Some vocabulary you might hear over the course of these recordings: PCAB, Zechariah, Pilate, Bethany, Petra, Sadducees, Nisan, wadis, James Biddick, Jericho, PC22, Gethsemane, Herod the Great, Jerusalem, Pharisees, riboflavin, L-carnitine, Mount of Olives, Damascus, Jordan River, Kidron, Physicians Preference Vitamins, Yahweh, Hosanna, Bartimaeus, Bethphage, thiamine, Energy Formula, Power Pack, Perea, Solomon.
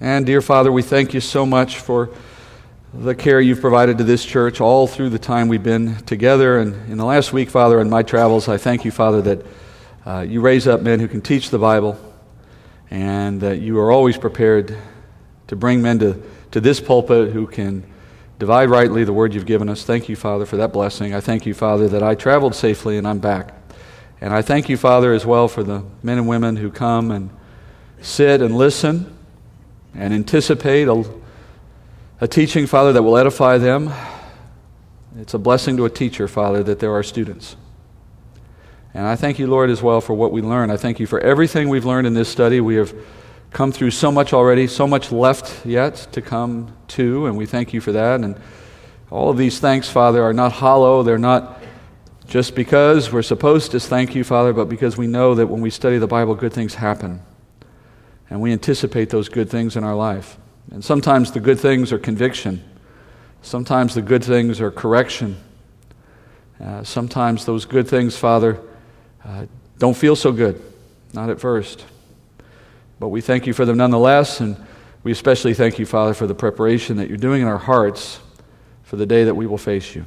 And dear Father, we thank you so much for the care you've provided to this church all through the time we've been together. And in the last week, Father, in my travels, I thank you, Father, that you raise up men who can teach the Bible, and that you are always prepared to bring men to this pulpit who can divide rightly the word you've given us. Thank you, Father, for that blessing. I thank you, Father, that I traveled safely and I'm back. And I thank you, Father, as well for the men and women who come and sit and listen and anticipate a teaching, Father, that will edify them. It's a blessing to a teacher, Father, that there are students. And I thank you, Lord, as well for what we learn. I thank you for everything we've learned in this study. We have come through so much already, so much left yet to come to, and we thank you for that. And all of these thanks, Father, are not hollow. They're not just because we're supposed to thank you, Father, but because we know that when we study the Bible, good things happen. And we anticipate those good things in our life. And sometimes the good things are conviction. Sometimes the good things are correction. Sometimes those good things, Father, don't feel so good, not at first. But we thank you for them nonetheless, and we especially thank you, Father, for the preparation that you're doing in our hearts for the day that we will face you.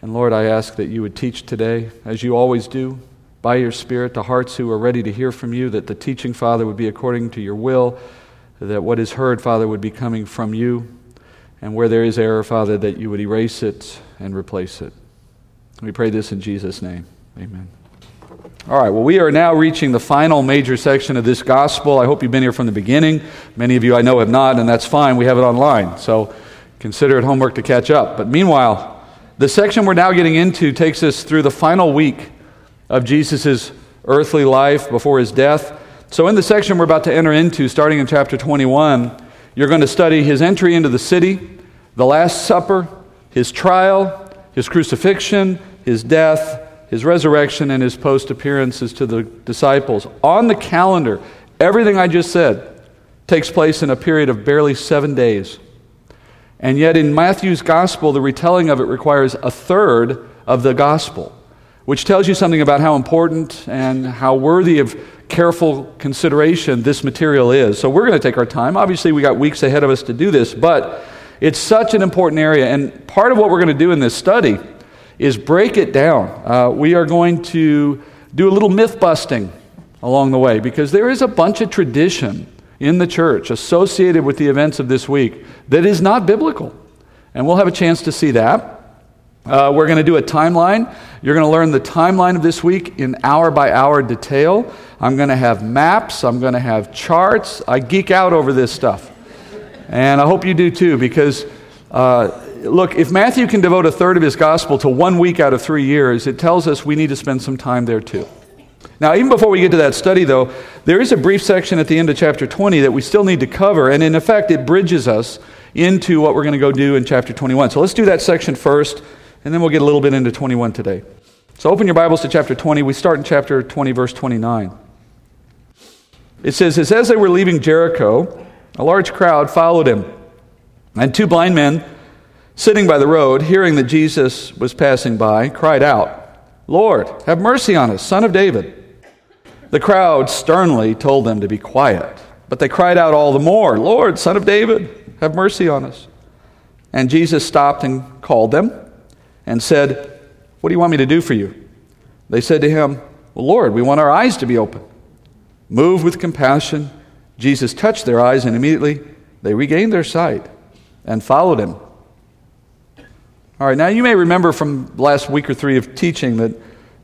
And Lord, I ask that you would teach today, as you always do, by your Spirit, to hearts who are ready to hear from you, that the teaching, Father, would be according to your will, that what is heard, Father, would be coming from you, and where there is error, Father, that you would erase it and replace it. We pray this in Jesus' name. Amen. All right, well, we are now reaching the final major section of this gospel. I hope you've been here from the beginning. Many of you I know have not, and that's fine. We have it online, so consider it homework to catch up. But meanwhile, the section we're now getting into takes us through the final week of Jesus' earthly life before his death. So in the section we're about to enter into, starting in chapter 21, you're going to study his entry into the city, the Last Supper, his trial, his crucifixion, his death, his resurrection, and his post-appearances to the disciples. On the calendar, everything I just said takes place in a period of barely 7 days. And yet in Matthew's gospel, the retelling of it requires a third of the gospel, which tells you something about how important and how worthy of careful consideration this material is. So we're going to take our time. Obviously, we got weeks ahead of us to do this, but it's such an important area. And part of what we're going to do in this study is break it down. We are going to do a little myth-busting along the way, because there is a bunch of tradition in the church associated with the events of this week that is not biblical, and we'll have a chance to see that. We're going to do a timeline. You're going to learn the timeline of this week in hour-by-hour detail. I'm going to have maps. I'm going to have charts. I geek out over this stuff, and I hope you do too, because look, if Matthew can devote a third of his gospel to 1 week out of 3 years, it tells us we need to spend some time there too. Now, even before we get to that study, though, there is a brief section at the end of chapter 20 that we still need to cover, and in effect, it bridges us into what we're going to go do in chapter 21. So let's do that section first, and then we'll get a little bit into 21 today. So open your Bibles to chapter 20. We start in chapter 20, verse 29. It says, "As they were leaving Jericho, a large crowd followed him, and two blind men sitting by the road, hearing that Jesus was passing by, cried out, 'Lord, have mercy on us, Son of David.' The crowd sternly told them to be quiet, but they cried out all the more, 'Lord, Son of David, have mercy on us.' And Jesus stopped and called them and said, 'What do you want me to do for you?' They said to him, 'Well, Lord, we want our eyes to be open.' Moved with compassion, Jesus touched their eyes, and immediately they regained their sight and followed him." All right, now you may remember from last week or three of teaching that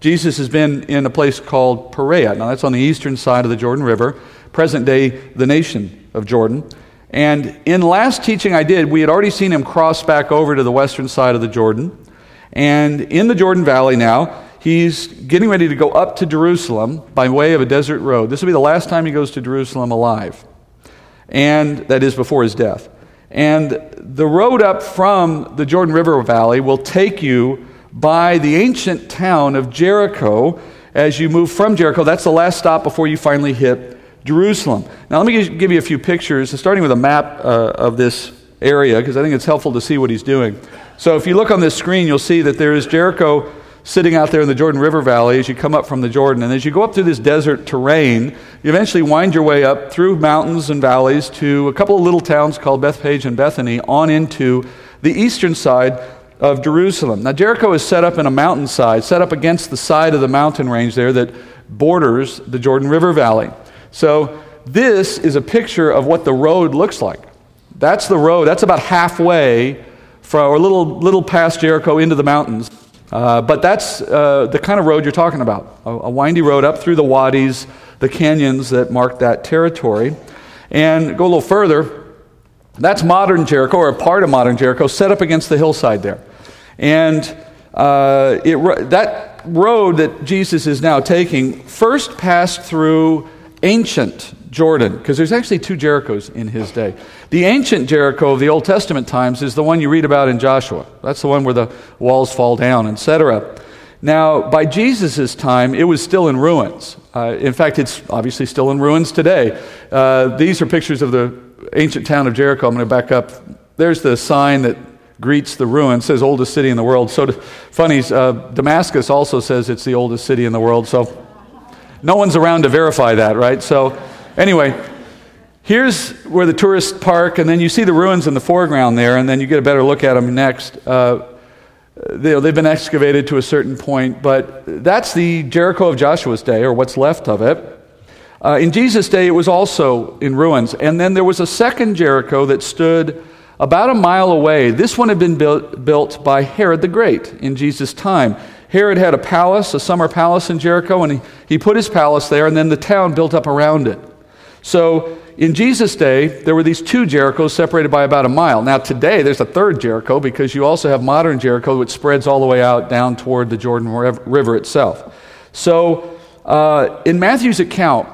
Jesus has been in a place called Perea. Now that's on the eastern side of the Jordan River, present day the nation of Jordan. And in last teaching I did, we had already seen him cross back over to the western side of the Jordan. And in the Jordan Valley now, he's getting ready to go up to Jerusalem by way of a desert road. This will be the last time he goes to Jerusalem alive, and that is before his death. And the road up from the Jordan River Valley will take you by the ancient town of Jericho as you move from Jericho. That's the last stop before you finally hit Jerusalem. Now, let me give you a few pictures, starting with a map of this area, because I think it's helpful to see what he's doing. So if you look on this screen, you'll see that there is Jericho sitting out there in the Jordan River Valley as you come up from the Jordan. And as you go up through this desert terrain, you eventually wind your way up through mountains and valleys to a couple of little towns called Bethphage and Bethany on into the eastern side of Jerusalem. Now, Jericho is set up in a mountainside, set up against the side of the mountain range there that borders the Jordan River Valley. So this is a picture of what the road looks like. That's the road. That's about halfway from, or a little past Jericho into the mountains. But that's the kind of road you're talking about, a windy road up through the wadis, the canyons that mark that territory. And go a little further, that's modern Jericho, or a part of modern Jericho, set up against the hillside there. And that road that Jesus is now taking first passed through ancient Jordan, because there's actually two Jerichos in his day. The ancient Jericho of the Old Testament times is the one you read about in Joshua. That's the one where the walls fall down, etc. Now, by Jesus' time, it was still in ruins. In fact, it's obviously still in ruins today. These are pictures of the ancient town of Jericho. I'm going to back up. There's the sign that greets the ruin. It says oldest city in the world. So funny, Damascus also says it's the oldest city in the world. So no one's around to verify that, right? So anyway, here's where the tourist park, and then you see the ruins in the foreground there, and then you get a better look at them next. They've been excavated to a certain point, but that's the Jericho of Joshua's day, or what's left of it. In Jesus' day, it was also in ruins. And then there was a second Jericho that stood about a mile away. This one had been built by Herod the Great in Jesus' time. Herod had a palace, a summer palace in Jericho, and he put his palace there, and then the town built up around it. So in Jesus' day, there were these two Jerichos separated by about a mile. Now today, there's a third Jericho because you also have modern Jericho, which spreads all the way out down toward the Jordan River itself. So in Matthew's account,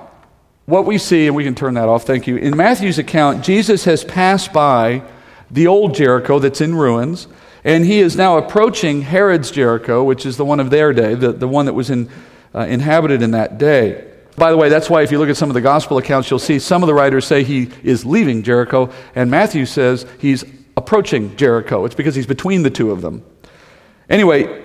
what we see, and we can turn that off, thank you. In Matthew's account, Jesus has passed by the old Jericho that's in ruins, and he is now approaching Herod's Jericho, which is the one of their day, the one that was inhabited in that day. By the way, that's why if you look at some of the gospel accounts, you'll see some of the writers say he is leaving Jericho, and Matthew says he's approaching Jericho. It's because he's between the two of them. Anyway,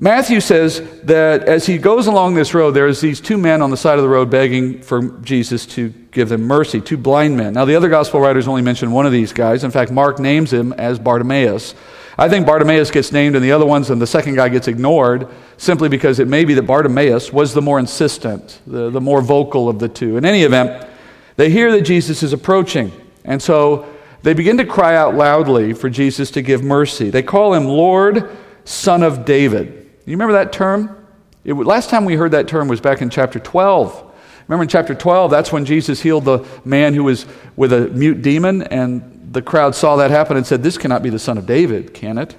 Matthew says that as he goes along this road, there's these two men on the side of the road begging for Jesus to give them mercy, two blind men. Now, the other gospel writers only mention one of these guys. In fact, Mark names him as Bartimaeus. I think Bartimaeus gets named and the other ones and the second guy gets ignored simply because it may be that Bartimaeus was the more insistent, the more vocal of the two. In any event, they hear that Jesus is approaching, and so they begin to cry out loudly for Jesus to give mercy. They call him Lord, Son of David. You remember that term? Last time we heard that term was back in chapter 12. Remember in chapter 12, that's when Jesus healed the man who was with a mute demon, and the crowd saw that happen and said, this cannot be the Son of David, can it?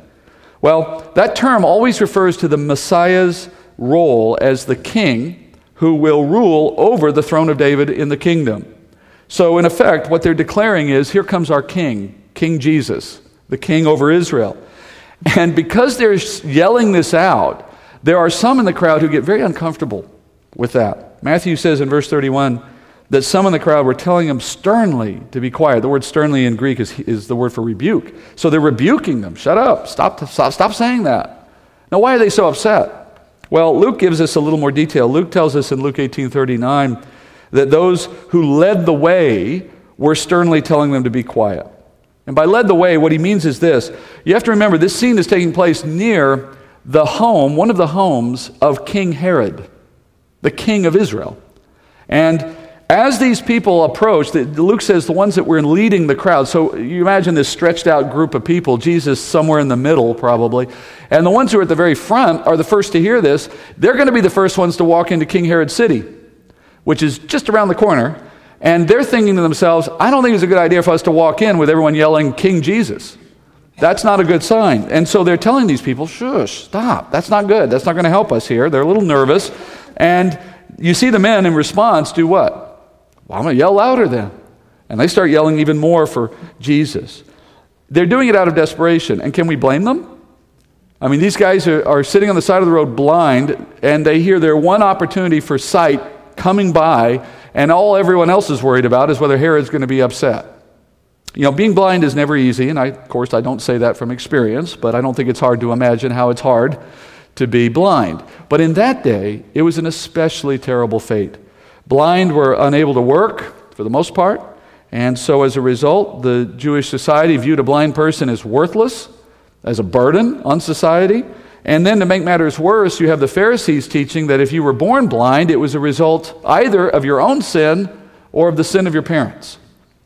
Well, that term always refers to the Messiah's role as the king who will rule over the throne of David in the kingdom. So in effect, what they're declaring is, here comes our king, King Jesus, the king over Israel. And because they're yelling this out, there are some in the crowd who get very uncomfortable with that. Matthew says in verse 31, that some in the crowd were telling him sternly to be quiet. The word sternly in Greek is the word for rebuke. So they're rebuking them. Shut up. Stop saying that. Now, why are they so upset? Well, Luke gives us a little more detail. Luke tells us in Luke 18:39 that those who led the way were sternly telling them to be quiet. And by led the way, what he means is this. You have to remember, this scene is taking place near the home, one of the homes of King Herod, the king of Israel. And as these people approached, Luke says the ones that were leading the crowd, so you imagine this stretched out group of people, Jesus somewhere in the middle probably, and the ones who are at the very front are the first to hear this. They're going to be the first ones to walk into King Herod's city, which is just around the corner, and they're thinking to themselves, I don't think it's a good idea for us to walk in with everyone yelling, King Jesus. That's not a good sign. And so they're telling these people, shush, stop, that's not good, that's not going to help us here. They're a little nervous, and you see the men in response do what? Well, I'm going to yell louder then. And they start yelling even more for Jesus. They're doing it out of desperation. And can we blame them? I mean, these guys are sitting on the side of the road blind, and they hear their one opportunity for sight coming by, and all everyone else is worried about is whether Herod's going to be upset. You know, being blind is never easy, and I, of course, I don't say that from experience, but I don't think it's hard to imagine how it's hard to be blind. But in that day, it was an especially terrible fate. Blind were unable to work, for the most part, and so as a result, the Jewish society viewed a blind person as worthless, as a burden on society. And then to make matters worse, you have the Pharisees teaching that if you were born blind, it was a result either of your own sin or of the sin of your parents,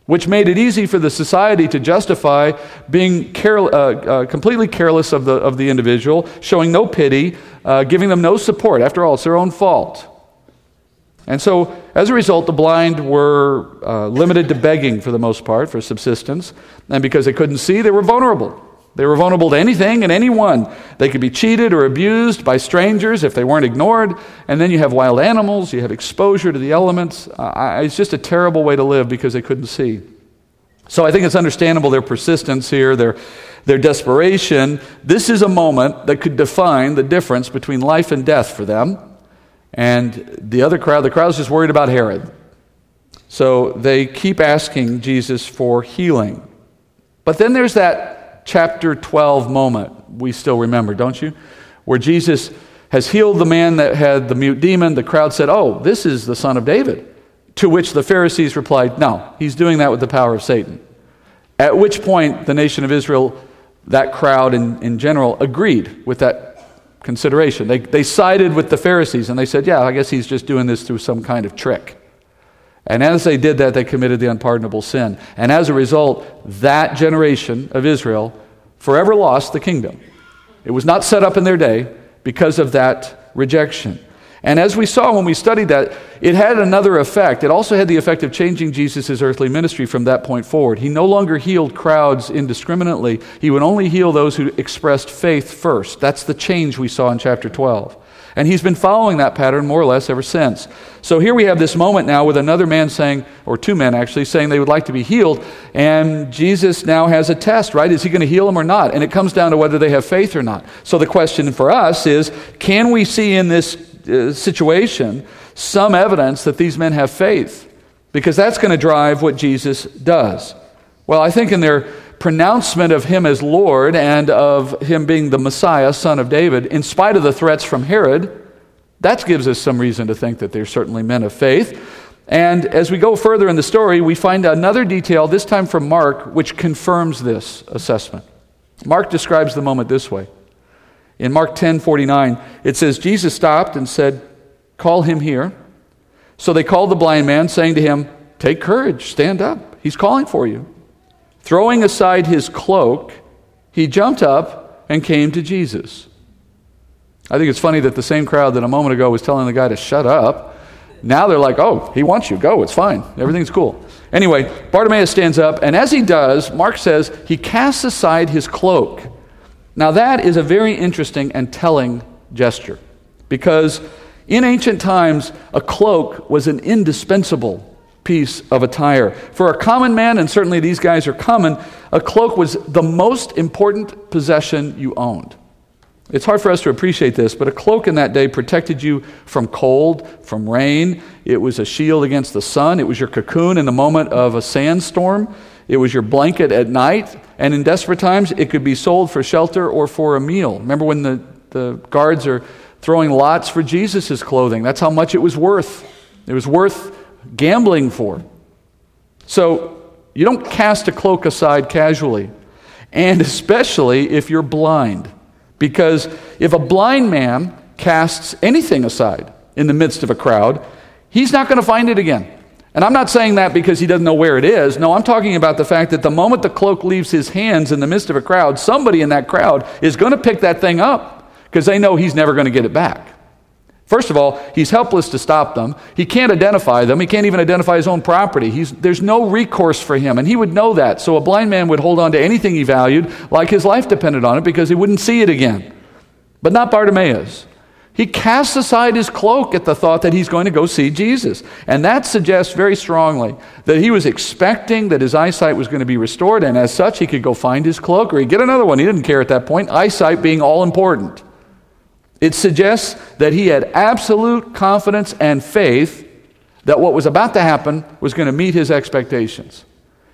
which made it easy for the society to justify being completely careless of the individual, showing no pity, giving them no support. After all, it's their own fault. And so, as a result, the blind were limited to begging, for the most part, for subsistence. And because they couldn't see, they were vulnerable. They were vulnerable to anything and anyone. They could be cheated or abused by strangers if they weren't ignored. And then you have wild animals, you have exposure to the elements. It's just a terrible way to live because they couldn't see. So I think it's understandable their persistence here, their desperation. This is a moment that could define the difference between life and death for them. And the crowd's just worried about Herod. So they keep asking Jesus for healing. But then there's that chapter 12 moment we still remember, don't you? Where Jesus has healed the man that had the mute demon. The crowd said, "Oh, this is the Son of David." To which the Pharisees replied, "No, he's doing that with the power of Satan." At which point the nation of Israel, that crowd in general, agreed with that consideration. They sided with the Pharisees and they said, "Yeah, I guess he's just doing this through some kind of trick." And as they did that, they committed the unpardonable sin. And as a result, that generation of Israel forever lost the kingdom. It was not set up in their day because of that rejection. And as we saw when we studied that, it had another effect. It also had the effect of changing Jesus' earthly ministry from that point forward. He no longer healed crowds indiscriminately. He would only heal those who expressed faith first. That's the change we saw in chapter 12. And he's been following that pattern more or less ever since. So here we have this moment now with another man saying, or two men actually, saying they would like to be healed. And Jesus now has a test, right? Is he going to heal them or not? And it comes down to whether they have faith or not. So the question for us is, can we see in this situation some evidence that these men have faith? Because that's going to drive what Jesus does. Well, I think in their pronouncement of him as Lord and of him being the Messiah, Son of David, in spite of the threats from Herod, that gives us some reason to think that they're certainly men of faith. And as we go further in the story, we find another detail, this time from Mark, which confirms this assessment. Mark describes the moment this way. In Mark 10:49, it says, "Jesus stopped and said, 'Call him here.' So they called the blind man, saying to him, 'Take courage, stand up. He's calling for you.' Throwing aside his cloak, he jumped up and came to Jesus." I think it's funny that the same crowd that a moment ago was telling the guy to shut up, now they're like, "Oh, he wants you. Go. It's fine. Everything's cool." Anyway, Bartimaeus stands up, and as he does, Mark says, he casts aside his cloak. Now that is a very interesting and telling gesture, because in ancient times, a cloak was an indispensable piece of attire. For a common man, and certainly these guys are common, a cloak was the most important possession you owned. It's hard for us to appreciate this, but a cloak in that day protected you from cold, from rain. It was a shield against the sun. It was your cocoon in the moment of a sandstorm. It was your blanket at night. And in desperate times, it could be sold for shelter or for a meal. Remember when the guards are throwing lots for Jesus' clothing? That's how much it was worth. It was worth gambling for. So you don't cast a cloak aside casually, and especially if you're blind, because if a blind man casts anything aside in the midst of a crowd, he's not going to find it again. And I'm not saying that because he doesn't know where it is. No, I'm talking about the fact that the moment the cloak leaves his hands in the midst of a crowd, somebody in that crowd is going to pick that thing up because they know he's never going to get it back. First of all, he's helpless to stop them. He can't identify them. He can't even identify his own property. There's no recourse for him, and he would know that. So a blind man would hold on to anything he valued like his life depended on it because he wouldn't see it again. But not Bartimaeus. He casts aside his cloak at the thought that he's going to go see Jesus. And that suggests very strongly that he was expecting that his eyesight was going to be restored, and as such, he could go find his cloak or he'd get another one. He didn't care at that point, eyesight being all important. It suggests that he had absolute confidence and faith that what was about to happen was going to meet his expectations.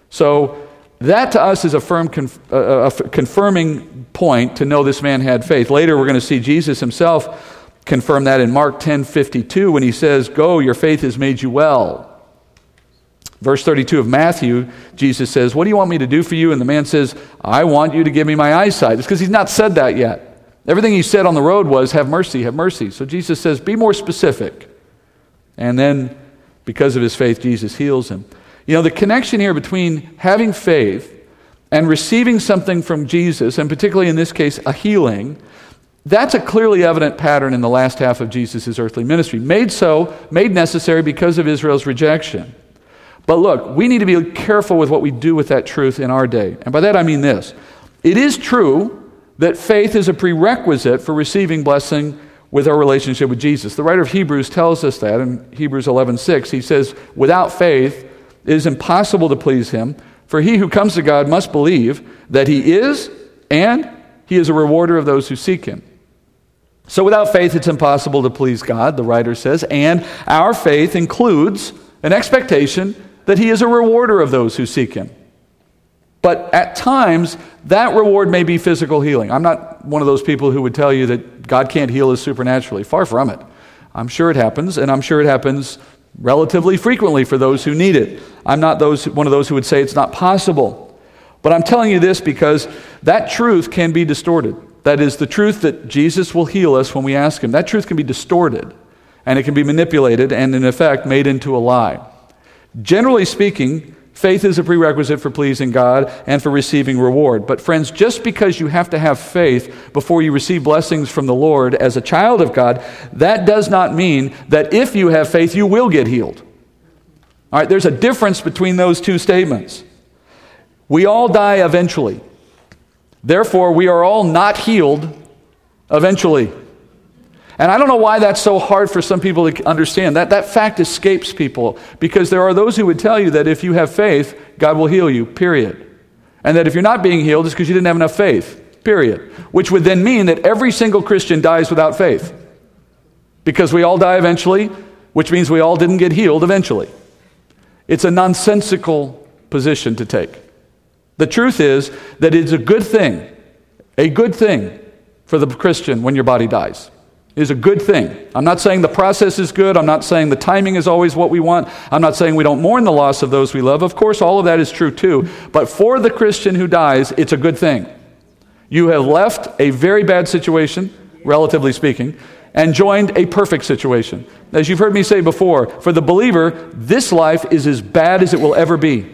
So That to us is a firm confirming point to know this man had faith. Later we're going to see Jesus himself confirm that in Mark 10:52 when he says, "Go, your faith has made you well." Verse 32 of Matthew, Jesus says, "What do you want me to do for you?" And the man says, "I want you to give me my eyesight." It's because he's not said that yet. Everything he said on the road was, "Have mercy, have mercy." So Jesus says, "Be more specific." And then because of his faith, Jesus heals him. You know, the connection here between having faith and receiving something from Jesus, and particularly in this case, a healing, that's a clearly evident pattern in the last half of Jesus' earthly ministry, made necessary because of Israel's rejection. But look, we need to be careful with what we do with that truth in our day. And by that I mean this. It is true that faith is a prerequisite for receiving blessing with our relationship with Jesus. The writer of Hebrews tells us that in Hebrews 11:6. He says, "Without faith it is impossible to please him, for he who comes to God must believe that he is, and he is a rewarder of those who seek him." So without faith it's impossible to please God, the writer says, and our faith includes an expectation that he is a rewarder of those who seek him. But at times, that reward may be physical healing. I'm not one of those people who would tell you that God can't heal us supernaturally. Far from it. I'm sure it happens, and I'm sure it happens relatively frequently for those who need it. I'm not one of those who would say it's not possible. But I'm telling you this because that truth can be distorted. That is, the truth that Jesus will heal us when we ask him. That truth can be distorted, and it can be manipulated and, in effect, made into a lie. Generally speaking, faith is a prerequisite for pleasing God and for receiving reward. But friends, just because you have to have faith before you receive blessings from the Lord as a child of God, that does not mean that if you have faith, you will get healed. All right, there's a difference between those two statements. We all die eventually. Therefore, we are all not healed eventually. And I don't know why that's so hard for some people to understand. That fact escapes people because there are those who would tell you that if you have faith, God will heal you, period. And that if you're not being healed, it's because you didn't have enough faith, period. Which would then mean that every single Christian dies without faith because we all die eventually, which means we all didn't get healed eventually. It's a nonsensical position to take. The truth is that it's a good thing for the Christian when your body dies. Is a good thing. I'm not saying the process is good. I'm not saying the timing is always what we want. I'm not saying we don't mourn the loss of those we love. Of course, all of that is true too. But for the Christian who dies, it's a good thing. You have left a very bad situation, relatively speaking, and joined a perfect situation. As you've heard me say before, for the believer, this life is as bad as it will ever be.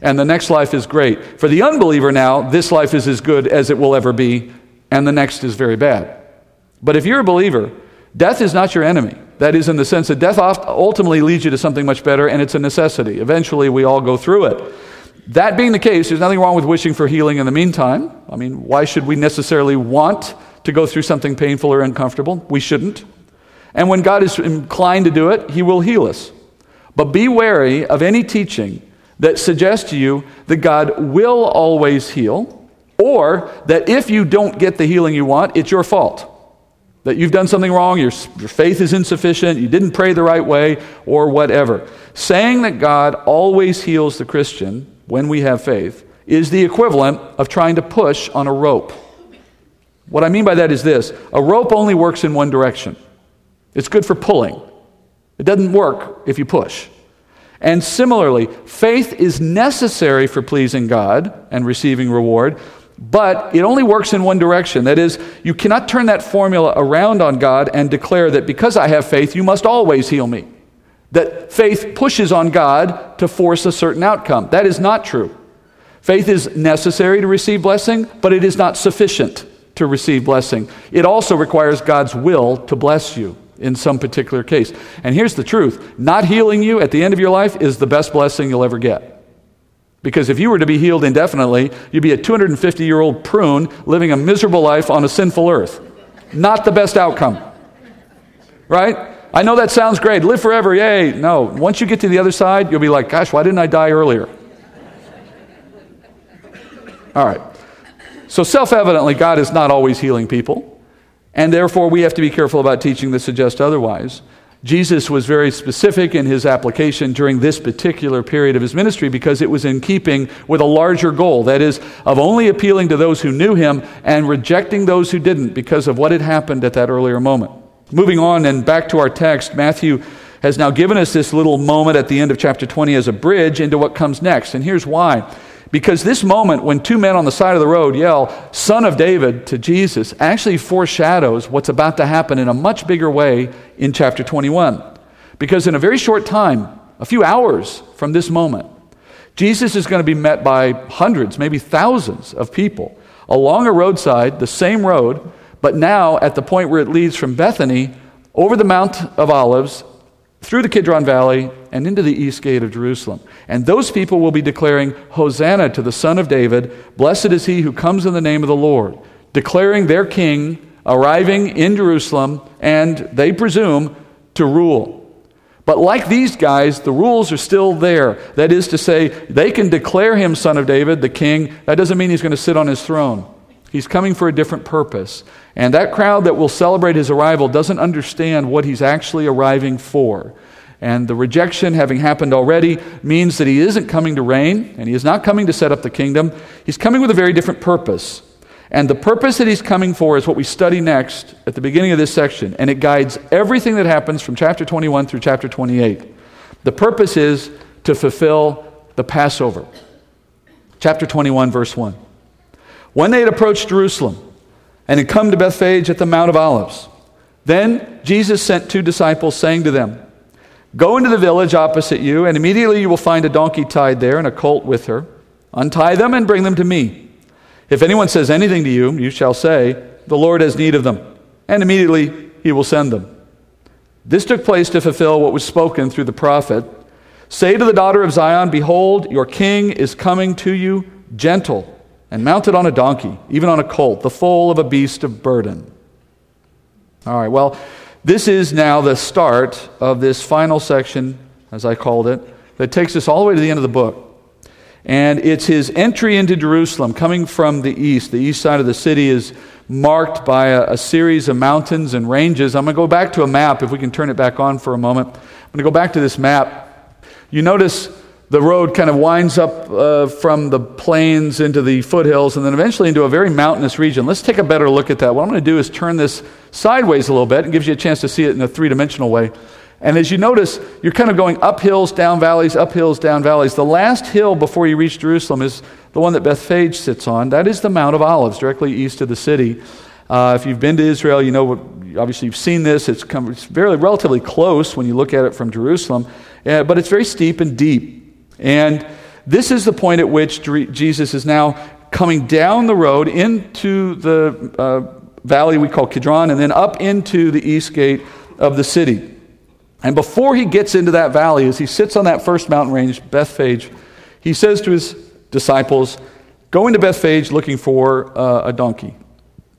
And the next life is great. For the unbeliever now, this life is as good as it will ever be, and the next is very bad. But if you're a believer, death is not your enemy. That is, in the sense that death ultimately leads you to something much better, and it's a necessity. Eventually, we all go through it. That being the case, there's nothing wrong with wishing for healing in the meantime. I mean, why should we necessarily want to go through something painful or uncomfortable? We shouldn't. And when God is inclined to do it, he will heal us. But be wary of any teaching that suggests to you that God will always heal, or that if you don't get the healing you want, it's your fault. That you've done something wrong, your faith is insufficient, you didn't pray the right way, or whatever. Saying that God always heals the Christian when we have faith is the equivalent of trying to push on a rope. What I mean by that is this: a rope only works in one direction. It's good for pulling. It doesn't work if you push. And similarly, faith is necessary for pleasing God and receiving reward, but it only works in one direction. That is, you cannot turn that formula around on God and declare that because I have faith, you must always heal me. That faith pushes on God to force a certain outcome. That is not true. Faith is necessary to receive blessing, but it is not sufficient to receive blessing. It also requires God's will to bless you in some particular case. And here's the truth: not healing you at the end of your life is the best blessing you'll ever get. Because if you were to be healed indefinitely, you'd be a 250-year-old prune living a miserable life on a sinful earth. Not the best outcome. Right? I know that sounds great. Live forever, yay. No, once you get to the other side, you'll be like, gosh, why didn't I die earlier? All right. So self-evidently, God is not always healing people. And therefore, we have to be careful about teaching that suggests otherwise. Jesus was very specific in his application during this particular period of his ministry because it was in keeping with a larger goal, that is, of only appealing to those who knew him and rejecting those who didn't because of what had happened at that earlier moment. Moving on and back to our text, Matthew has now given us this little moment at the end of chapter 20 as a bridge into what comes next, and here's why. Because this moment when two men on the side of the road yell, "Son of David," to Jesus, actually foreshadows what's about to happen in a much bigger way in chapter 21. Because in a very short time, a few hours from this moment, Jesus is going to be met by hundreds, maybe thousands of people along a roadside, the same road, but now at the point where it leads from Bethany over the Mount of Olives, through the Kidron Valley, and into the east gate of Jerusalem. And those people will be declaring, "Hosanna to the Son of David, blessed is he who comes in the name of the Lord," declaring their king arriving in Jerusalem, and they presume to rule. But like these guys, the rules are still there. That is to say, they can declare him Son of David, the king. That doesn't mean he's going to sit on his throne. He's coming for a different purpose. And that crowd that will celebrate his arrival doesn't understand what he's actually arriving for. And the rejection, having happened already, means that he isn't coming to reign, and he is not coming to set up the kingdom. He's coming with a very different purpose. And the purpose that he's coming for is what we study next at the beginning of this section, and it guides everything that happens from chapter 21 through chapter 28. The purpose is to fulfill the Passover. Chapter 21, verse 1. When they had approached Jerusalem and had come to Bethphage at the Mount of Olives, then Jesus sent two disciples, saying to them, "Go into the village opposite you, and immediately you will find a donkey tied there and a colt with her. Untie them and bring them to me. If anyone says anything to you, you shall say, 'The Lord has need of them,' and immediately he will send them." This took place to fulfill what was spoken through the prophet, "Say to the daughter of Zion, 'Behold, your king is coming to you, gentle and mounted on a donkey, even on a colt, the foal of a beast of burden.'" All right, well, this is now the start of this final section, as I called it, that takes us all the way to the end of the book. And it's his entry into Jerusalem, coming from the east. The east side of the city is marked by a series of mountains and ranges. I'm going to go back to a map, if we can turn it back on for a moment. I'm going to go back to this map. You notice the road kind of winds up from the plains into the foothills and then eventually into a very mountainous region. Let's take a better look at that. What I'm going to do is turn this sideways a little bit and gives you a chance to see it in a three-dimensional way. And as you notice, you're kind of going up hills, down valleys, up hills, down valleys. The last hill before you reach Jerusalem is the one that Bethphage sits on. That is the Mount of Olives, directly east of the city. If you've been to Israel, you know what. Obviously, you've seen this. It's very relatively close when you look at it from Jerusalem, but it's very steep and deep. And this is the point at which Jesus is now coming down the road into the valley we call Kidron and then up into the east gate of the city. And before he gets into that valley, as he sits on that first mountain range, Bethphage, he says to his disciples, "Go into Bethphage looking for a donkey."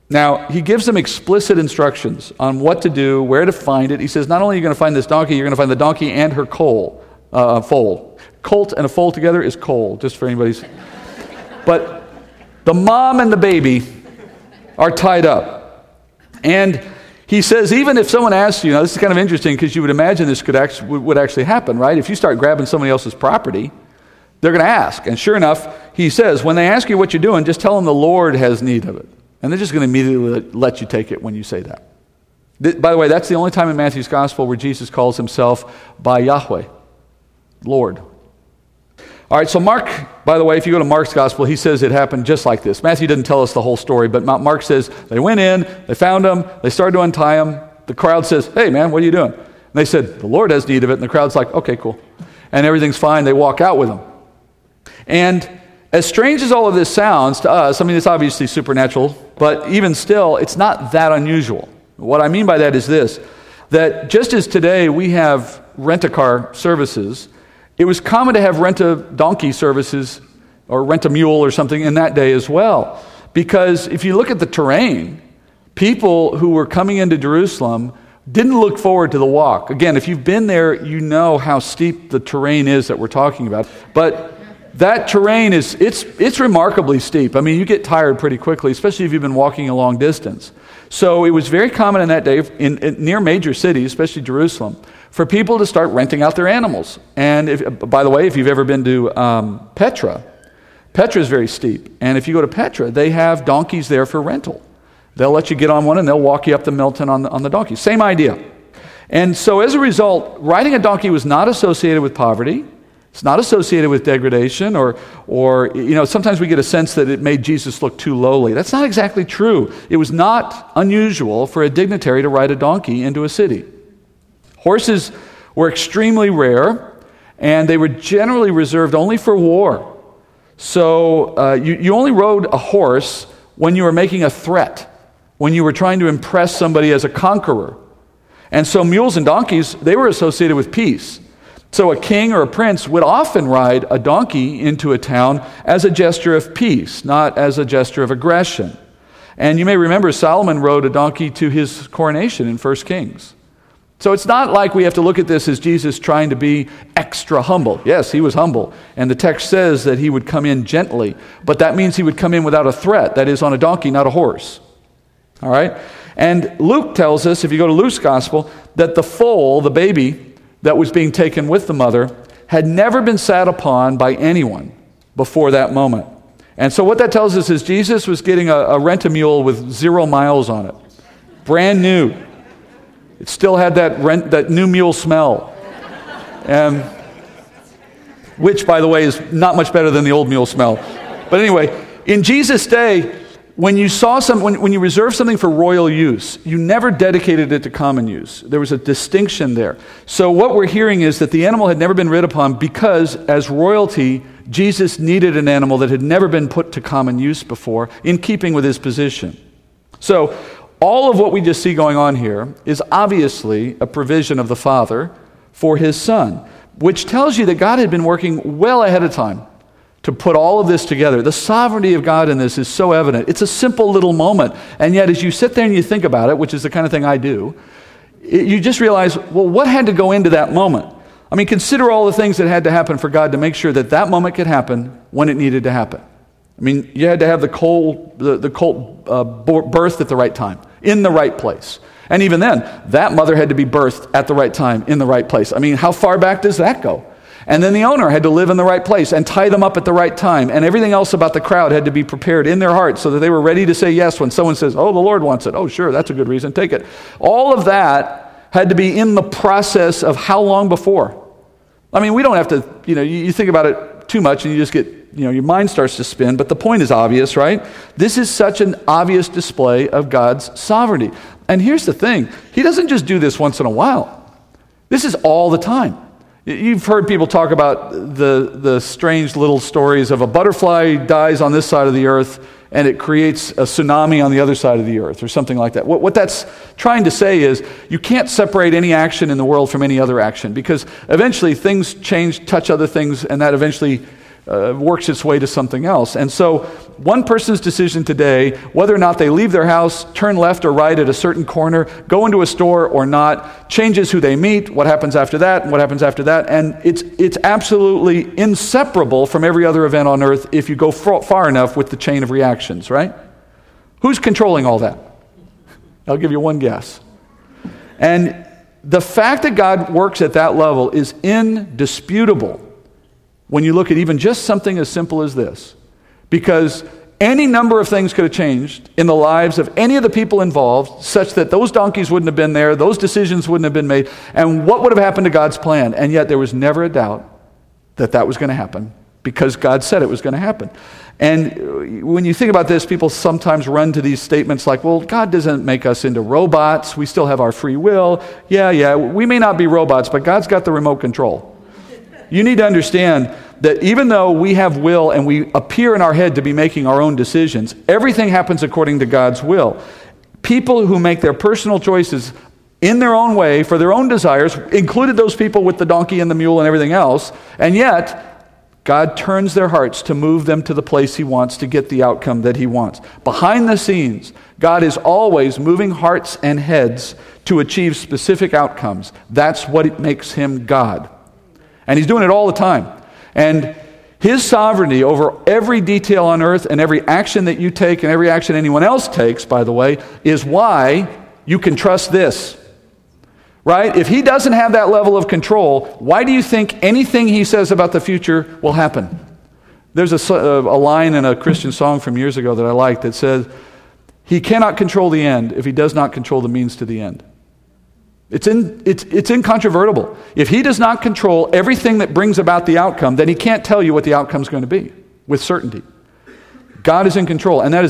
Now, he gives them explicit instructions on what to do, where to find it. He says, not only are you going to find this donkey, you're going to find the donkey and her foal. Colt and a foal together is coal, just for anybody's. But the mom and the baby are tied up. And he says, even if someone asks you, now this is kind of interesting because you would imagine this would actually happen, right? If you start grabbing somebody else's property, they're going to ask. And sure enough, he says, when they ask you what you're doing, just tell them the Lord has need of it. And they're just going to immediately let you take it when you say that. By the way, that's the only time in Matthew's gospel where Jesus calls himself by Yahweh, Lord. All right, so Mark, by the way, if you go to Mark's gospel, he says it happened just like this. Matthew didn't tell us the whole story, but Mark says they went in, they found him, they started to untie him. The crowd says, "Hey, man, what are you doing?" And they said, "The Lord has need of it." And the crowd's like, "Okay, cool." And everything's fine. They walk out with him. And as strange as all of this sounds to us, I mean, it's obviously supernatural, but even still, it's not that unusual. What I mean by that is this, that just as today we have rent-a-car services, it was common to have rent-a-donkey services or rent-a-mule or something in that day as well. Because if you look at the terrain, people who were coming into Jerusalem didn't look forward to the walk. Again, if you've been there, you know how steep the terrain is that we're talking about. But that terrain is, it's remarkably steep. I mean, you get tired pretty quickly, especially if you've been walking a long distance. So it was very common in that day, in near major cities, especially Jerusalem, for people to start renting out their animals. And if, by the way, if you've ever been to Petra, Petra is very steep. And if you go to Petra, they have donkeys there for rental. They'll let you get on one and they'll walk you up the mountain on the donkey. Same idea. And so as a result, riding a donkey was not associated with poverty. It's not associated with degradation or you know, sometimes we get a sense that it made Jesus look too lowly. That's not exactly true. It was not unusual for a dignitary to ride a donkey into a city. Horses were extremely rare, and they were generally reserved only for war. So you only rode a horse when you were making a threat, when you were trying to impress somebody as a conqueror. And so mules and donkeys, they were associated with peace. So a king or a prince would often ride a donkey into a town as a gesture of peace, not as a gesture of aggression. And you may remember Solomon rode a donkey to his coronation in 1 Kings. So it's not like we have to look at this as Jesus trying to be extra humble. Yes, he was humble. And the text says that he would come in gently, but that means he would come in without a threat. That is, on a donkey, not a horse. All right? And Luke tells us, if you go to Luke's gospel, that the foal, the baby that was being taken with the mother, had never been sat upon by anyone before that moment. And so what that tells us is Jesus was getting a rent-a-mule with 0 miles on it. Brand new. It still had that new mule smell. Which, by the way, is not much better than the old mule smell. But anyway, in Jesus' day, when you reserved something for royal use, you never dedicated it to common use. There was a distinction there. So what we're hearing is that the animal had never been rid upon because, as royalty, Jesus needed an animal that had never been put to common use before, in keeping with his position. So all of what we just see going on here is obviously a provision of the Father for his Son, which tells you that God had been working well ahead of time to put all of this together. The sovereignty of God in this is so evident. It's a simple little moment. And yet, as you sit there and you think about it, which is the kind of thing I do, you just realize, well, what had to go into that moment? I mean, consider all the things that had to happen for God to make sure that that moment could happen when it needed to happen. I mean, you had to have the colt birthed at the right time, in the right place. And even then, that mother had to be birthed at the right time, in the right place. I mean, how far back does that go? And then the owner had to live in the right place and tie them up at the right time. And everything else about the crowd had to be prepared in their hearts so that they were ready to say yes when someone says, oh, the Lord wants it. Oh, sure, that's a good reason. Take it. All of that had to be in the process of how long before? I mean, we don't have to, you think about it too much and you just get, your mind starts to spin. But the point is obvious, right? This is such an obvious display of God's sovereignty. And here's the thing. He doesn't just do this once in a while. This is all the time. You've heard people talk about the strange little stories of a butterfly dies on this side of the earth and it creates a tsunami on the other side of the earth or something like that. What that's trying to say is you can't separate any action in the world from any other action, because eventually things change, touch other things, and that eventually works its way to something else. And so one person's decision today, whether or not they leave their house, turn left or right at a certain corner, go into a store or not, changes who they meet, what happens after that, and what happens after that. And it's absolutely inseparable from every other event on earth if you go far enough with the chain of reactions, right? Who's controlling all that? I'll give you one guess. And the fact that God works at that level is indisputable when you look at even just something as simple as this, because any number of things could have changed in the lives of any of the people involved such that those donkeys wouldn't have been there, those decisions wouldn't have been made, and what would have happened to God's plan? And yet there was never a doubt that that was going to happen because God said it was going to happen. And when you think about this, people sometimes run to these statements like, well, God doesn't make us into robots. We still have our free will. Yeah, we may not be robots, but God's got the remote control. You need to understand that even though we have will and we appear in our head to be making our own decisions, everything happens according to God's will. People who make their personal choices in their own way for their own desires, included those people with the donkey and the mule and everything else, and yet God turns their hearts to move them to the place he wants to get the outcome that he wants. Behind the scenes, God is always moving hearts and heads to achieve specific outcomes. That's what makes him God. And he's doing it all the time. And His sovereignty over every detail on earth and every action that you take and every action anyone else takes, by the way, is why you can trust this, right? If he doesn't have that level of control, why do you think anything he says about the future will happen? There's a line in a Christian song from years ago that I liked that says, he cannot control the end if he does not control the means to the end. It's incontrovertible. If he does not control everything that brings about the outcome, then he can't tell you what the outcome's going to be with certainty. God is in control, and that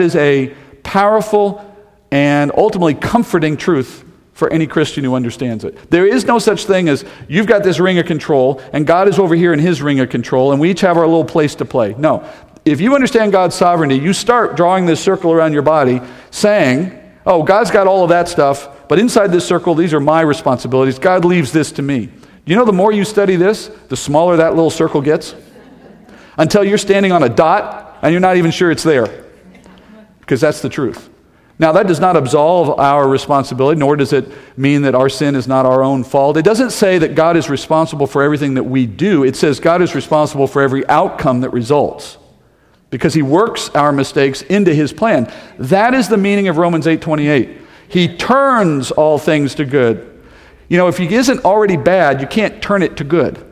is a powerful and ultimately comforting truth for any Christian who understands it. There is no such thing as you've got this ring of control, and God is over here in his ring of control, and we each have our little place to play. No. If you understand God's sovereignty, you start drawing this circle around your body saying, oh, God's got all of that stuff, but inside this circle, these are my responsibilities. God leaves this to me. You know, the more you study this, the smaller that little circle gets, until you're standing on a dot and you're not even sure it's there, because that's the truth. Now, that does not absolve our responsibility, nor does it mean that our sin is not our own fault. It doesn't say that God is responsible for everything that we do. It says God is responsible for every outcome that results, because he works our mistakes into his plan. That is the meaning of Romans 8:28. He turns all things to good. You know, if he isn't already bad, you can't turn it to good.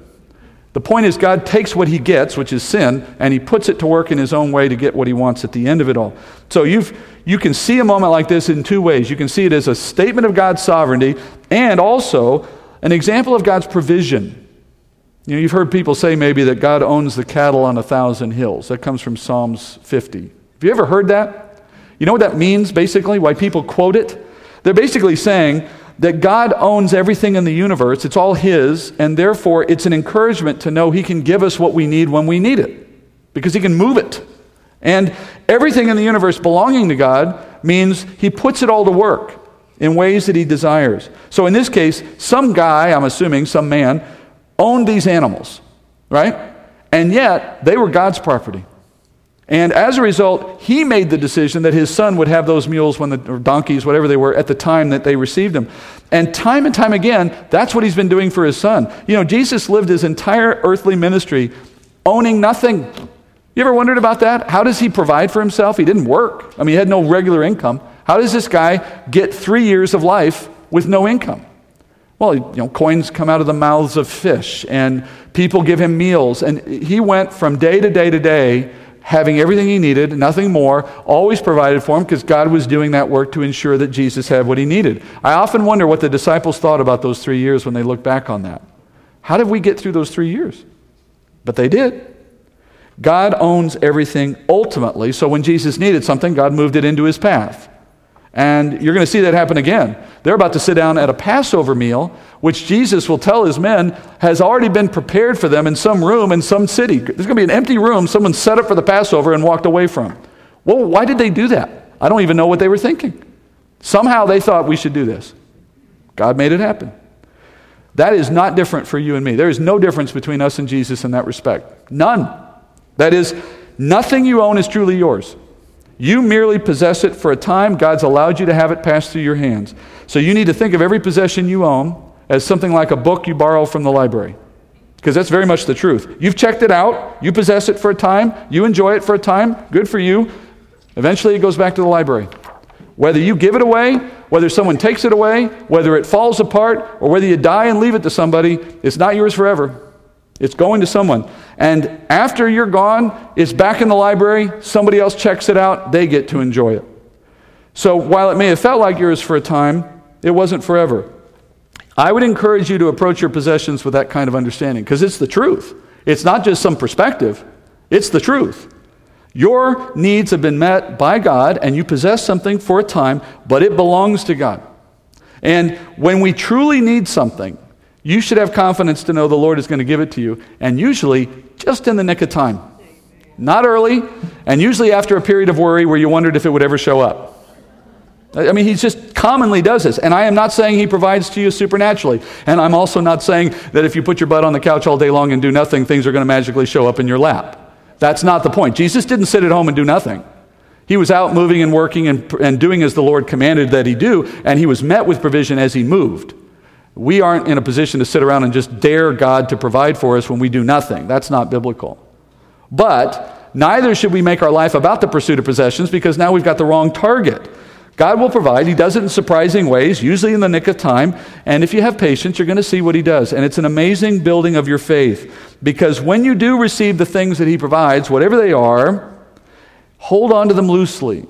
The point is, God takes what he gets, which is sin, and he puts it to work in his own way to get what he wants at the end of it all. So you can see a moment like this in two ways. You can see it as a statement of God's sovereignty and also an example of God's provision. You know, you've heard people say maybe that God owns the cattle on 1,000 hills. That comes from Psalms 50. Have you ever heard that? You know what that means, basically, why people quote it? They're basically saying that God owns everything in the universe. It's all his, and therefore it's an encouragement to know he can give us what we need when we need it, because he can move it. And everything in the universe belonging to God means he puts it all to work in ways that he desires. So in this case, some guy, I'm assuming some man, owned these animals, right? And yet, they were God's property. And as a result, he made the decision that his son would have those mules or donkeys, whatever they were, at the time that they received them. And time again, that's what he's been doing for his son. You know, Jesus lived his entire earthly ministry owning nothing. You ever wondered about that? How does he provide for himself? He didn't work. I mean, he had no regular income. How does this guy get 3 years of life with no income? Well, you know, coins come out of the mouths of fish, and people give him meals. And he went from day to day to day, having everything he needed, nothing more, always provided for him, because God was doing that work to ensure that Jesus had what he needed. I often wonder what the disciples thought about those 3 years when they look back on that. How did we get through those 3 years? But they did. God owns everything ultimately, so when Jesus needed something, God moved it into his path. And you're going to see that happen again. They're about to sit down at a Passover meal, which Jesus will tell his men has already been prepared for them in some room in some city. There's going to be an empty room someone set up for the Passover and walked away from. Well, why did they do that? I don't even know what they were thinking. Somehow they thought we should do this. God made it happen. That is not different for you and me. There is no difference between us and Jesus in that respect. None. That is, nothing you own is truly yours. You merely possess it for a time. God's allowed you to have it pass through your hands. So you need to think of every possession you own as something like a book you borrow from the library, because that's very much the truth. You've checked it out. You possess it for a time. You enjoy it for a time. Good for you. Eventually it goes back to the library. Whether you give it away, whether someone takes it away, whether it falls apart, or whether you die and leave it to somebody, it's not yours forever. It's going to someone. And after you're gone, it's back in the library. Somebody else checks it out. They get to enjoy it. So while it may have felt like yours for a time, it wasn't forever. I would encourage you to approach your possessions with that kind of understanding, because it's the truth. It's not just some perspective. It's the truth. Your needs have been met by God, and you possess something for a time, but it belongs to God. And when we truly need something, you should have confidence to know the Lord is going to give it to you, and usually just in the nick of time. Not early, and usually after a period of worry where you wondered if it would ever show up. I mean, he just commonly does this, and I am not saying he provides to you supernaturally, and I'm also not saying that if you put your butt on the couch all day long and do nothing, things are going to magically show up in your lap. That's not the point. Jesus didn't sit at home and do nothing. He was out moving and working and doing as the Lord commanded that he do, and he was met with provision as he moved. We aren't in a position to sit around and just dare God to provide for us when we do nothing. That's not biblical. But neither should we make our life about the pursuit of possessions, because now we've got the wrong target. God will provide. He does it in surprising ways, usually in the nick of time. And if you have patience, you're going to see what he does. And it's an amazing building of your faith, because when you do receive the things that he provides, whatever they are, hold on to them loosely,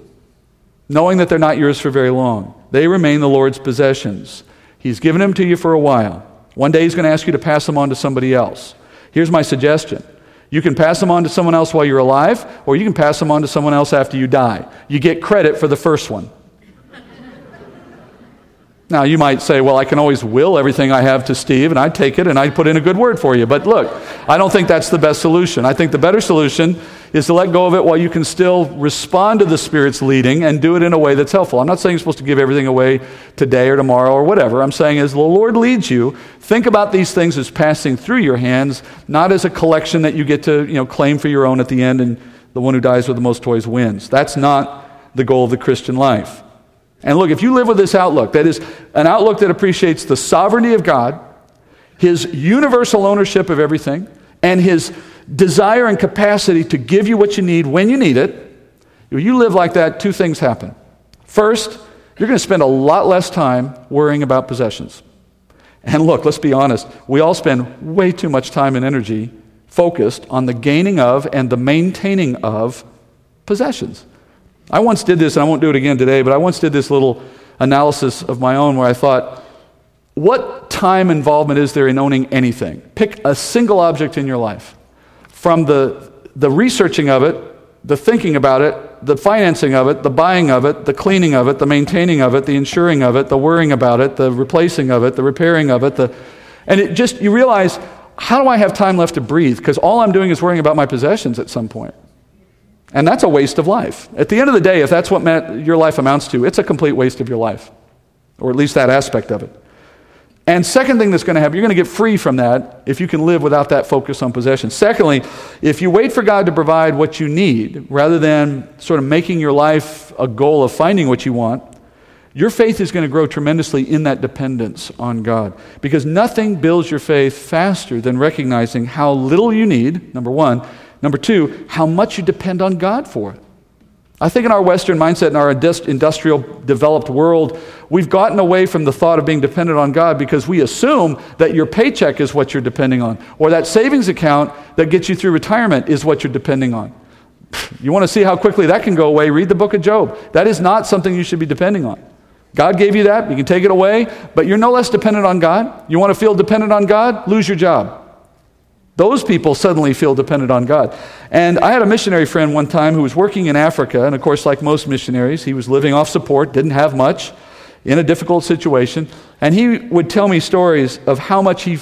knowing that they're not yours for very long. They remain the Lord's possessions. He's given them to you for a while. One day he's going to ask you to pass them on to somebody else. Here's my suggestion. You can pass them on to someone else while you're alive, or you can pass them on to someone else after you die. You get credit for the first one. Now, you might say, well, I can always will everything I have to Steve, and I take it, and I put in a good word for you. But look, I don't think that's the best solution. I think the better solution is to let go of it while you can still respond to the Spirit's leading and do it in a way that's helpful. I'm not saying you're supposed to give everything away today or tomorrow or whatever. I'm saying as the Lord leads you, think about these things as passing through your hands, not as a collection that you get to, claim for your own at the end, and the one who dies with the most toys wins. That's not the goal of the Christian life. And look, if you live with this outlook, that is an outlook that appreciates the sovereignty of God, his universal ownership of everything, and his desire and capacity to give you what you need when you need it, if you live like that, two things happen. First, you're going to spend a lot less time worrying about possessions. And look, let's be honest, we all spend way too much time and energy focused on the gaining of and the maintaining of possessions. I once did this, and I won't do it again today, but I once did this little analysis of my own where I thought, what time involvement is there in owning anything? Pick a single object in your life. From the researching of it, the thinking about it, the financing of it, the buying of it, the cleaning of it, the maintaining of it, the insuring of it, the worrying about it, the replacing of it, the repairing of it, you realize, how do I have time left to breathe? Because all I'm doing is worrying about my possessions at some point. And that's a waste of life. At the end of the day, if that's what your life amounts to, it's a complete waste of your life, or at least that aspect of it. And second thing that's going to happen, you're going to get free from that if you can live without that focus on possession. Secondly, if you wait for God to provide what you need, rather than sort of making your life a goal of finding what you want, your faith is going to grow tremendously in that dependence on God, because nothing builds your faith faster than recognizing how little you need, number one. Number two, how much you depend on God for it. I think in our Western mindset, in our industrial developed world, we've gotten away from the thought of being dependent on God, because we assume that your paycheck is what you're depending on, or that savings account that gets you through retirement is what you're depending on. You want to see how quickly that can go away? Read the book of Job. That is not something you should be depending on. God gave you that. You can take it away, but you're no less dependent on God. You want to feel dependent on God? Lose your job. Those people suddenly feel dependent on God. And I had a missionary friend one time who was working in Africa, and of course, like most missionaries, he was living off support, didn't have much, in a difficult situation, and he would tell me stories of how much he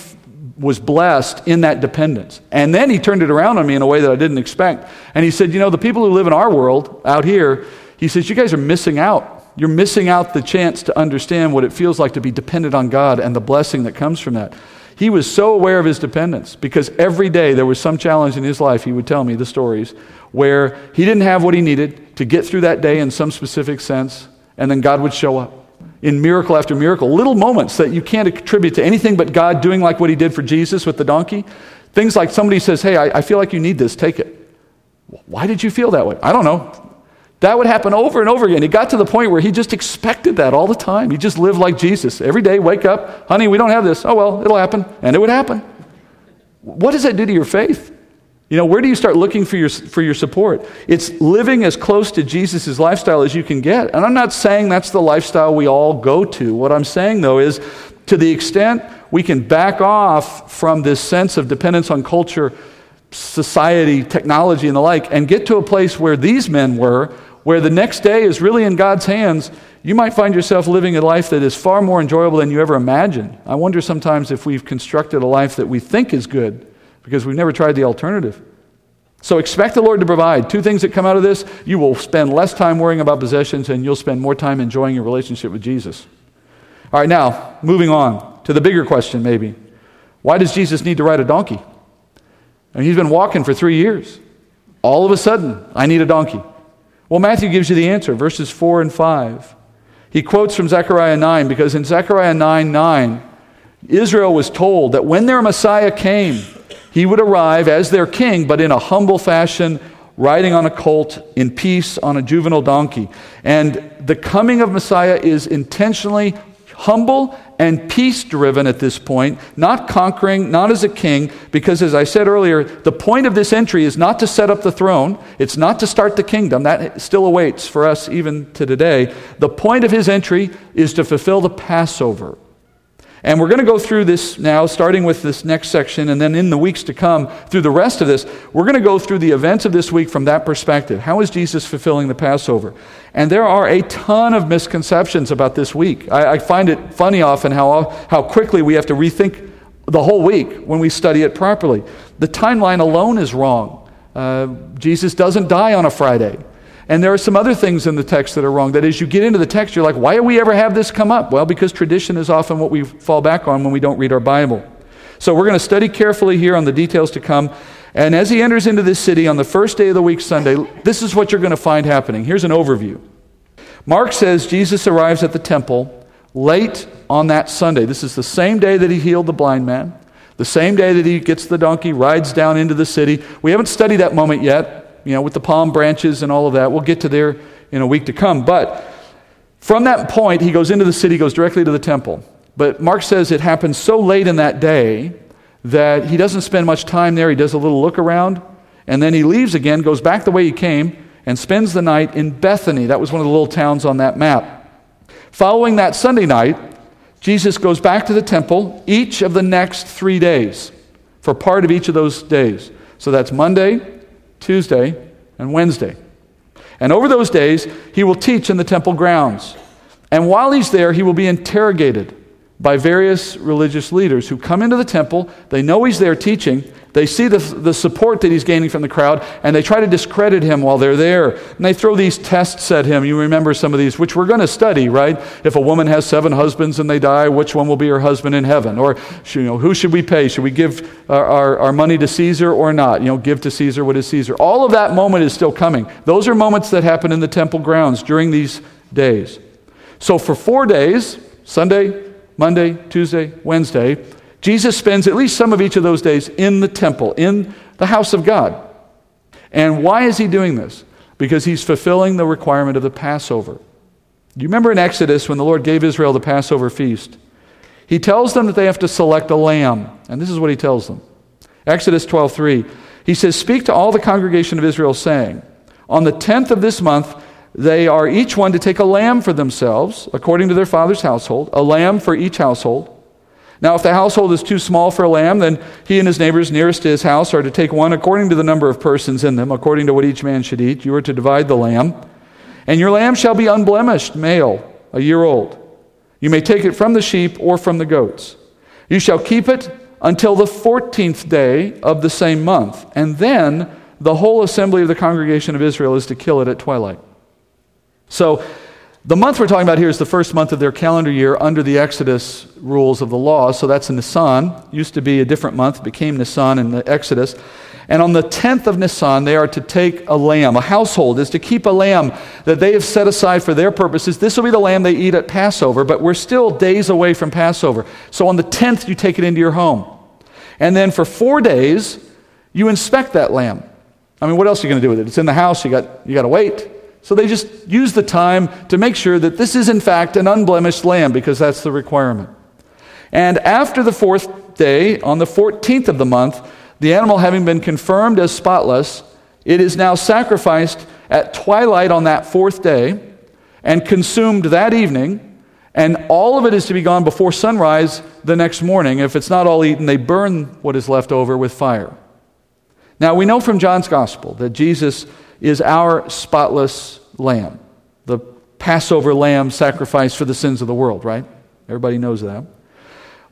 was blessed in that dependence. And then he turned it around on me in a way that I didn't expect. And he said, the people who live in our world out here, he says, you guys are missing out. You're missing out the chance to understand what it feels like to be dependent on God and the blessing that comes from that. He was so aware of his dependence, because every day there was some challenge in his life, he would tell me the stories, where he didn't have what he needed to get through that day in some specific sense, and then God would show up in miracle after miracle, little moments that you can't attribute to anything but God doing, like what he did for Jesus with the donkey. Things like somebody says, hey, I feel like you need this, take it. Why did you feel that way? I don't know. That would happen over and over again. He got to the point where he just expected that all the time. He just lived like Jesus. Every day, wake up, honey, we don't have this. Oh, well, it'll happen. And it would happen. What does that do to your faith? Where do you start looking for your support? It's living as close to Jesus' lifestyle as you can get. And I'm not saying that's the lifestyle we all go to. What I'm saying, though, is to the extent we can back off from this sense of dependence on culture, society, technology, and the like, and get to a place where these men were, where the next day is really in God's hands, you might find yourself living a life that is far more enjoyable than you ever imagined. I wonder sometimes if we've constructed a life that we think is good because we've never tried the alternative. So expect the Lord to provide. Two things that come out of this: you will spend less time worrying about possessions, and you'll spend more time enjoying your relationship with Jesus. All right, now, moving on to the bigger question maybe. Why does Jesus need to ride a donkey? And he's been walking for 3 years. All of a sudden, I need a donkey. Well, Matthew gives you the answer, verses 4 and 5. He quotes from Zechariah 9, because in Zechariah 9:9, Israel was told that when their Messiah came, He would arrive as their king, but in a humble fashion, riding on a colt, in peace, on a juvenile donkey. And the coming of Messiah is intentionally humble and peace-driven at this point, not conquering, not as a king, because as I said earlier, the point of this entry is not to set up the throne, it's not to start the kingdom, that still awaits for us even to today. The point of his entry is to fulfill the Passover. And we're going to go through this now, starting with this next section, and then in the weeks to come, through the rest of this, we're going to go through the events of this week from that perspective. How is Jesus fulfilling the Passover? And there are a ton of misconceptions about this week. I find it funny often how quickly we have to rethink the whole week when we study it properly. The timeline alone is wrong. Jesus doesn't die on a Friday. And there are some other things in the text that are wrong, that as you get into the text, you're like, why do we ever have this come up? Well, because tradition is often what we fall back on when we don't read our Bible. So we're going to study carefully here on the details to come. And as he enters into this city on the first day of the week, Sunday, this is what you're going to find happening. Here's an overview. Mark says Jesus arrives at the temple late on that Sunday. This is the same day that he healed the blind man, the same day that he gets the donkey, rides down into the city. We haven't studied that moment yet, with the palm branches and all of that. We'll get to there in a week to come. But from that point, he goes into the city, goes directly to the temple. But Mark says it happens so late in that day that he doesn't spend much time there. He does a little look around, and then he leaves again, goes back the way he came, and spends the night in Bethany. That was one of the little towns on that map. Following that Sunday night, Jesus goes back to the temple each of the next 3 days, for part of each of those days. So that's Monday, Tuesday, and Wednesday. And over those days, he will teach in the temple grounds. And while he's there, he will be interrogated by various religious leaders who come into the temple. They know he's there teaching. They see the support that he's gaining from the crowd, and they try to discredit him while they're there. And they throw these tests at him. You remember some of these, which we're going to study, right? If a woman has 7 husbands and they die, which one will be her husband in heaven? Or who should we pay? Should we give our money to Caesar or not? Give to Caesar what is Caesar. All of that moment is still coming. Those are moments that happen in the temple grounds during these days. So for 4 days, Sunday, Monday, Tuesday, Wednesday, Jesus spends at least some of each of those days in the temple, in the house of God. And why is he doing this? Because he's fulfilling the requirement of the Passover. You remember in Exodus when the Lord gave Israel the Passover feast, he tells them that they have to select a lamb. And this is what he tells them. Exodus 12:3, he says, "Speak to all the congregation of Israel, saying, on the 10th of this month, they are each one to take a lamb for themselves, according to their father's household, a lamb for each household. Now, if the household is too small for a lamb, then he and his neighbors nearest to his house are to take one according to the number of persons in them, according to what each man should eat. You are to divide the lamb. And your lamb shall be unblemished, male, a year old. You may take it from the sheep or from the goats. You shall keep it until the 14th day of the same month. And then the whole assembly of the congregation of Israel is to kill it at twilight." So the month we're talking about here is the first month of their calendar year under the Exodus rules of the law. So that's Nisan. Used to be a different month, became Nisan in the Exodus. And on the 10th of Nisan, they are to take a lamb. A household is to keep a lamb that they have set aside for their purposes. This will be the lamb they eat at Passover, but we're still days away from Passover. So on the 10th, you take it into your home. And then for 4 days, you inspect that lamb. I mean, what else are you going to do with it? It's in the house. You got to wait. So they just use the time to make sure that this is in fact an unblemished lamb, because that's the requirement. And after the 4th day, on the 14th of the month, the animal having been confirmed as spotless, it is now sacrificed at twilight on that 4th day and consumed that evening, and all of it is to be gone before sunrise the next morning. If it's not all eaten, they burn what is left over with fire. Now we know from John's Gospel that Jesus is our spotless lamb, the Passover lamb sacrificed for the sins of the world, right? Everybody knows that.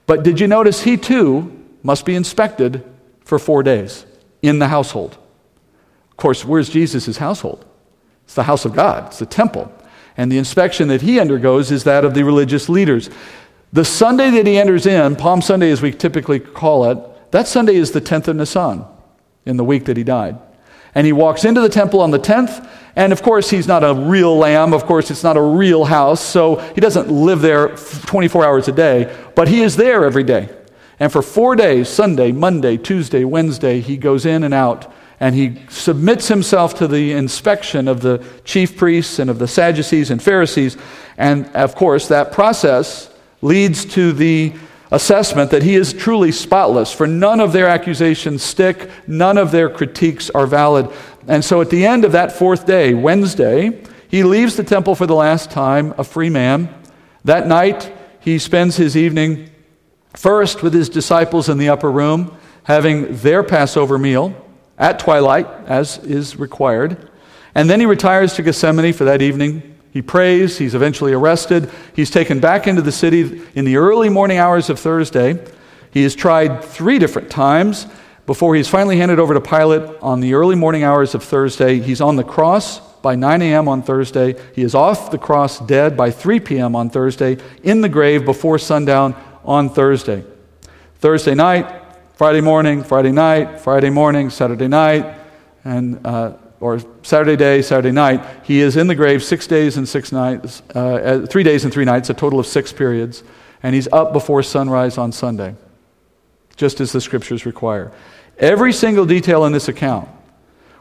But did you notice he too must be inspected for 4 days in the household? Of course, where's Jesus' household? It's the house of God. It's the temple. And the inspection that he undergoes is that of the religious leaders. The Sunday that he enters in, Palm Sunday as we typically call it, that Sunday is the 10th of Nisan in the week that he died. And he walks into the temple on the 10th, and of course he's not a real lamb, of course it's not a real house, so he doesn't live there 24 hours a day, but he is there every day. And for 4 days, Sunday, Monday, Tuesday, Wednesday, he goes in and out, and he submits himself to the inspection of the chief priests and of the Sadducees and Pharisees. And, of course, that process leads to the assessment that he is truly spotless, for none of their accusations stick, none of their critiques are valid. And so at the end of that 4th day, Wednesday, he leaves the temple for the last time, a free man. That night, he spends his evening first with his disciples in the upper room, having their Passover meal at twilight, as is required. And then he retires to Gethsemane for that evening. He prays, he's eventually arrested, he's taken back into the city in the early morning hours of Thursday. He is tried 3 different times before he's finally handed over to Pilate on the early morning hours of Thursday. He's on the cross by 9 a.m. on Thursday. He is off the cross dead by 3 p.m. on Thursday, in the grave before sundown on Thursday. Thursday night, Friday morning, Friday night, Friday morning, Saturday night, and or Saturday day, Saturday night. He is in the grave 6 days and 6 nights, 3 days and 3 nights, a total of 6 periods, and he's up before sunrise on Sunday, just as the scriptures require. Every single detail in this account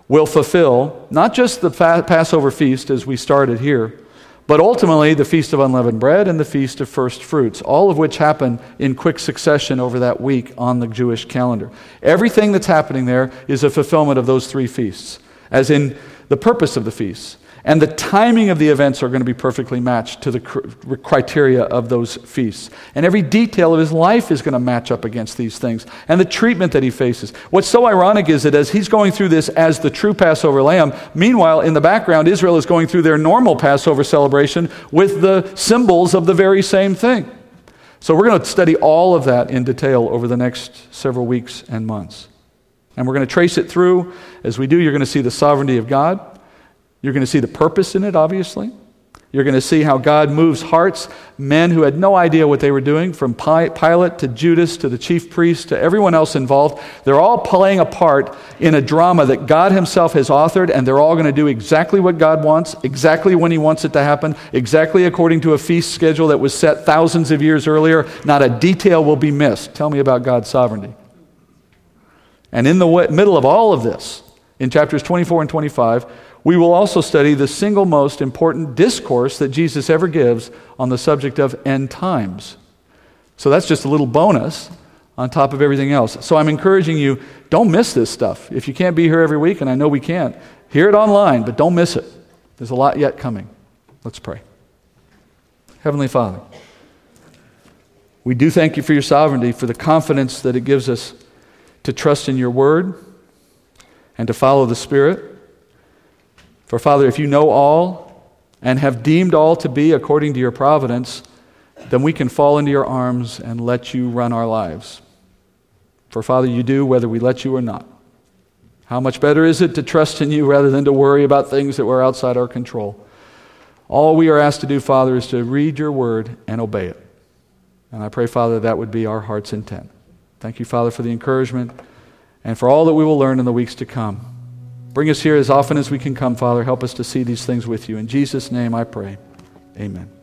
will fulfill not just the Passover feast as we started here, but ultimately the Feast of Unleavened Bread and the Feast of First Fruits, all of which happen in quick succession over that week on the Jewish calendar. Everything that's happening there is a fulfillment of those 3 feasts, as in the purpose of the feasts. And the timing of the events are going to be perfectly matched to the criteria of those feasts. And every detail of his life is going to match up against these things, and the treatment that he faces. What's so ironic is that as he's going through this as the true Passover lamb, meanwhile, in the background, Israel is going through their normal Passover celebration with the symbols of the very same thing. So we're going to study all of that in detail over the next several weeks and months. And we're going to trace it through. As we do, you're going to see the sovereignty of God. You're going to see the purpose in it, obviously. You're going to see how God moves hearts, men who had no idea what they were doing, from Pilate to Judas to the chief priest to everyone else involved. They're all playing a part in a drama that God himself has authored, and they're all going to do exactly what God wants, exactly when he wants it to happen, exactly according to a feast schedule that was set thousands of years earlier. Not a detail will be missed. Tell me about God's sovereignty. And in the middle of all of this, in chapters 24 and 25, we will also study the single most important discourse that Jesus ever gives on the subject of end times. So that's just a little bonus on top of everything else. So I'm encouraging you, don't miss this stuff. If you can't be here every week, and I know we can't, hear it online, but don't miss it. There's a lot yet coming. Let's pray. Heavenly Father, we do thank you for your sovereignty, for the confidence that it gives us to trust in your word and to follow the Spirit. For, Father, if you know all and have deemed all to be according to your providence, then we can fall into your arms and let you run our lives. For, Father, you do whether we let you or not. How much better is it to trust in you rather than to worry about things that were outside our control? All we are asked to do, Father, is to read your word and obey it. And I pray, Father, that would be our heart's intent. Thank you, Father, for the encouragement and for all that we will learn in the weeks to come. Bring us here as often as we can come, Father. Help us to see these things with you. In Jesus' name I pray. Amen.